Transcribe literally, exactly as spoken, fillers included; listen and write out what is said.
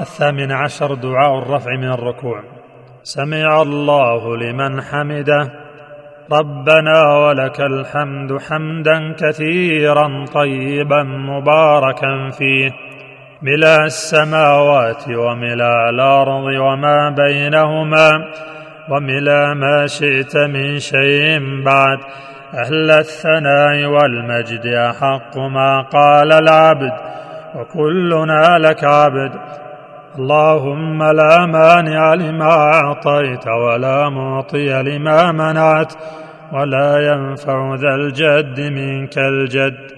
الثامن عشر دعاء الرفع من الركوع. سمع الله لمن حمده، ربنا ولك الحمد حمدا كثيرا طيبا مباركا فيه، ملء السماوات وملء الأرض وما بينهما وملء ما شئت من شيء بعد، أهل الثناء والمجد أحق ما قال العبد وكلنا لك عبد. اللهم لا مانع لما أعطيت ولا معطي لما منعت ولا ينفع ذا الجد منك الجد.